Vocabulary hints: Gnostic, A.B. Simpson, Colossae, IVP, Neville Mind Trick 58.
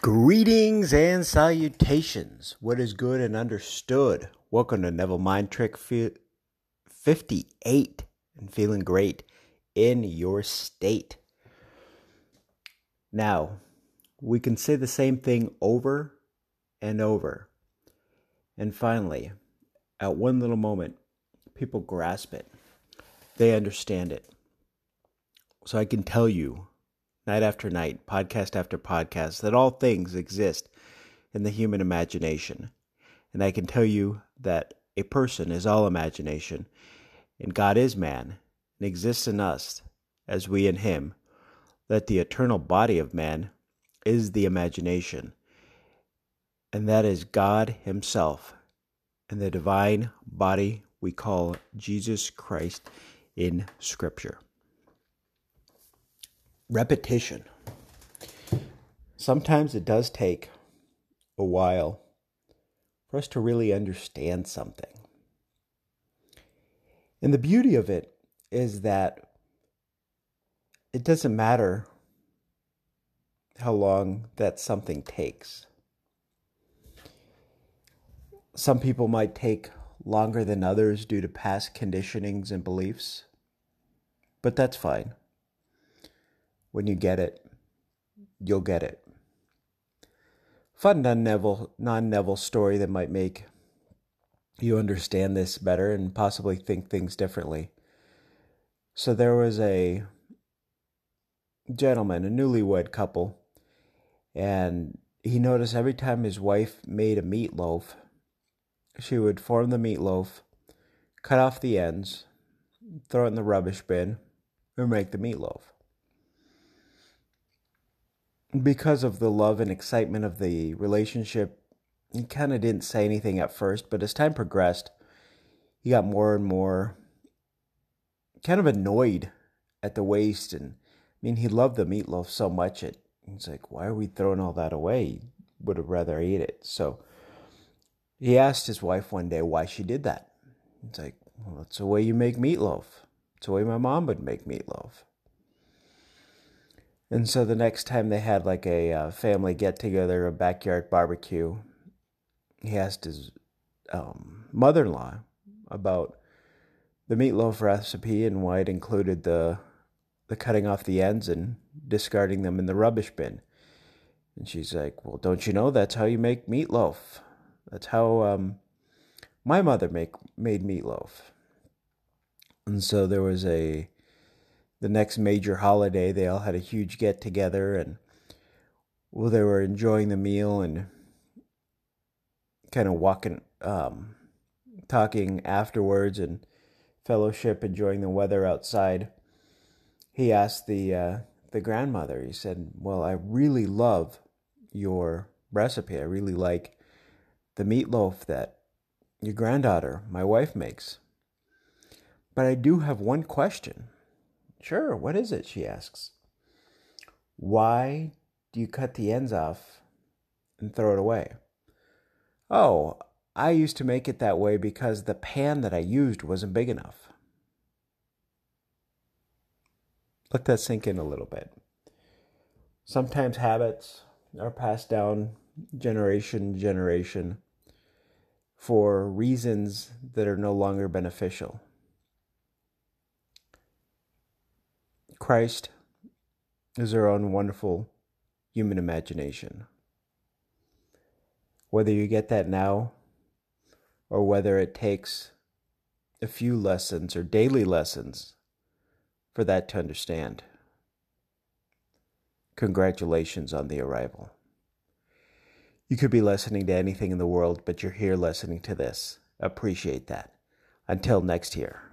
Greetings and salutations. What is good and understood? Welcome to Neville Mind Trick 58 and feeling great in your state. Now, we can say the same thing over and over. And finally, at one little moment, people grasp it. They understand it. So I can tell you, night after night, podcast after podcast, that all things exist in the human imagination. And I can tell you that a person is all imagination, and God is man, and exists in us as we in him, that the eternal body of man is the imagination, and that is God himself, and the divine body we call Jesus Christ in Scripture. Repetition. Sometimes it does take a while for us to really understand something. And the beauty of it is that it doesn't matter how long that something takes. Some people might take longer than others due to past conditionings and beliefs, but that's fine. When you get it, you'll get it. Fun non-Neville story that might make you understand this better and possibly think things differently. So there was a gentleman, a newlywed couple, and he noticed every time his wife made a meatloaf, she would form the meatloaf, cut off the ends, throw it in the rubbish bin, and make the meatloaf. Because of the love and excitement of the relationship, he kind of didn't say anything at first, but as time progressed, he got more and more kind of annoyed at the waste. And I mean, he loved the meatloaf so much, it's like, why are we throwing all that away? He would have rather eat it. So he asked his wife one day why she did that. It's like, well, that's the way you make meatloaf. It's the way my mom would make meatloaf. And so the next time they had like a family get-together, a backyard barbecue, he asked his mother-in-law about the meatloaf recipe and why it included the cutting off the ends and discarding them in the rubbish bin. And she's like, well, don't you know that's how you make meatloaf? That's how my mother made meatloaf. And so there was the next major holiday, they all had a huge get-together, and well, they were enjoying the meal and kind of talking afterwards and fellowship, enjoying the weather outside. He asked the grandmother, he said, well, I really love your recipe. I really like the meatloaf that your granddaughter, my wife, makes. But I do have one question. Sure, what is it? She asks. Why do you cut the ends off and throw it away? Oh, I used to make it that way because the pan that I used wasn't big enough. Let that sink in a little bit. Sometimes habits are passed down generation to generation for reasons that are no longer beneficial. Christ is our own wonderful human imagination. Whether you get that now or whether it takes a few lessons or daily lessons for that to understand, congratulations on the arrival. You could be listening to anything in the world, but you're here listening to this. Appreciate that. Until next year.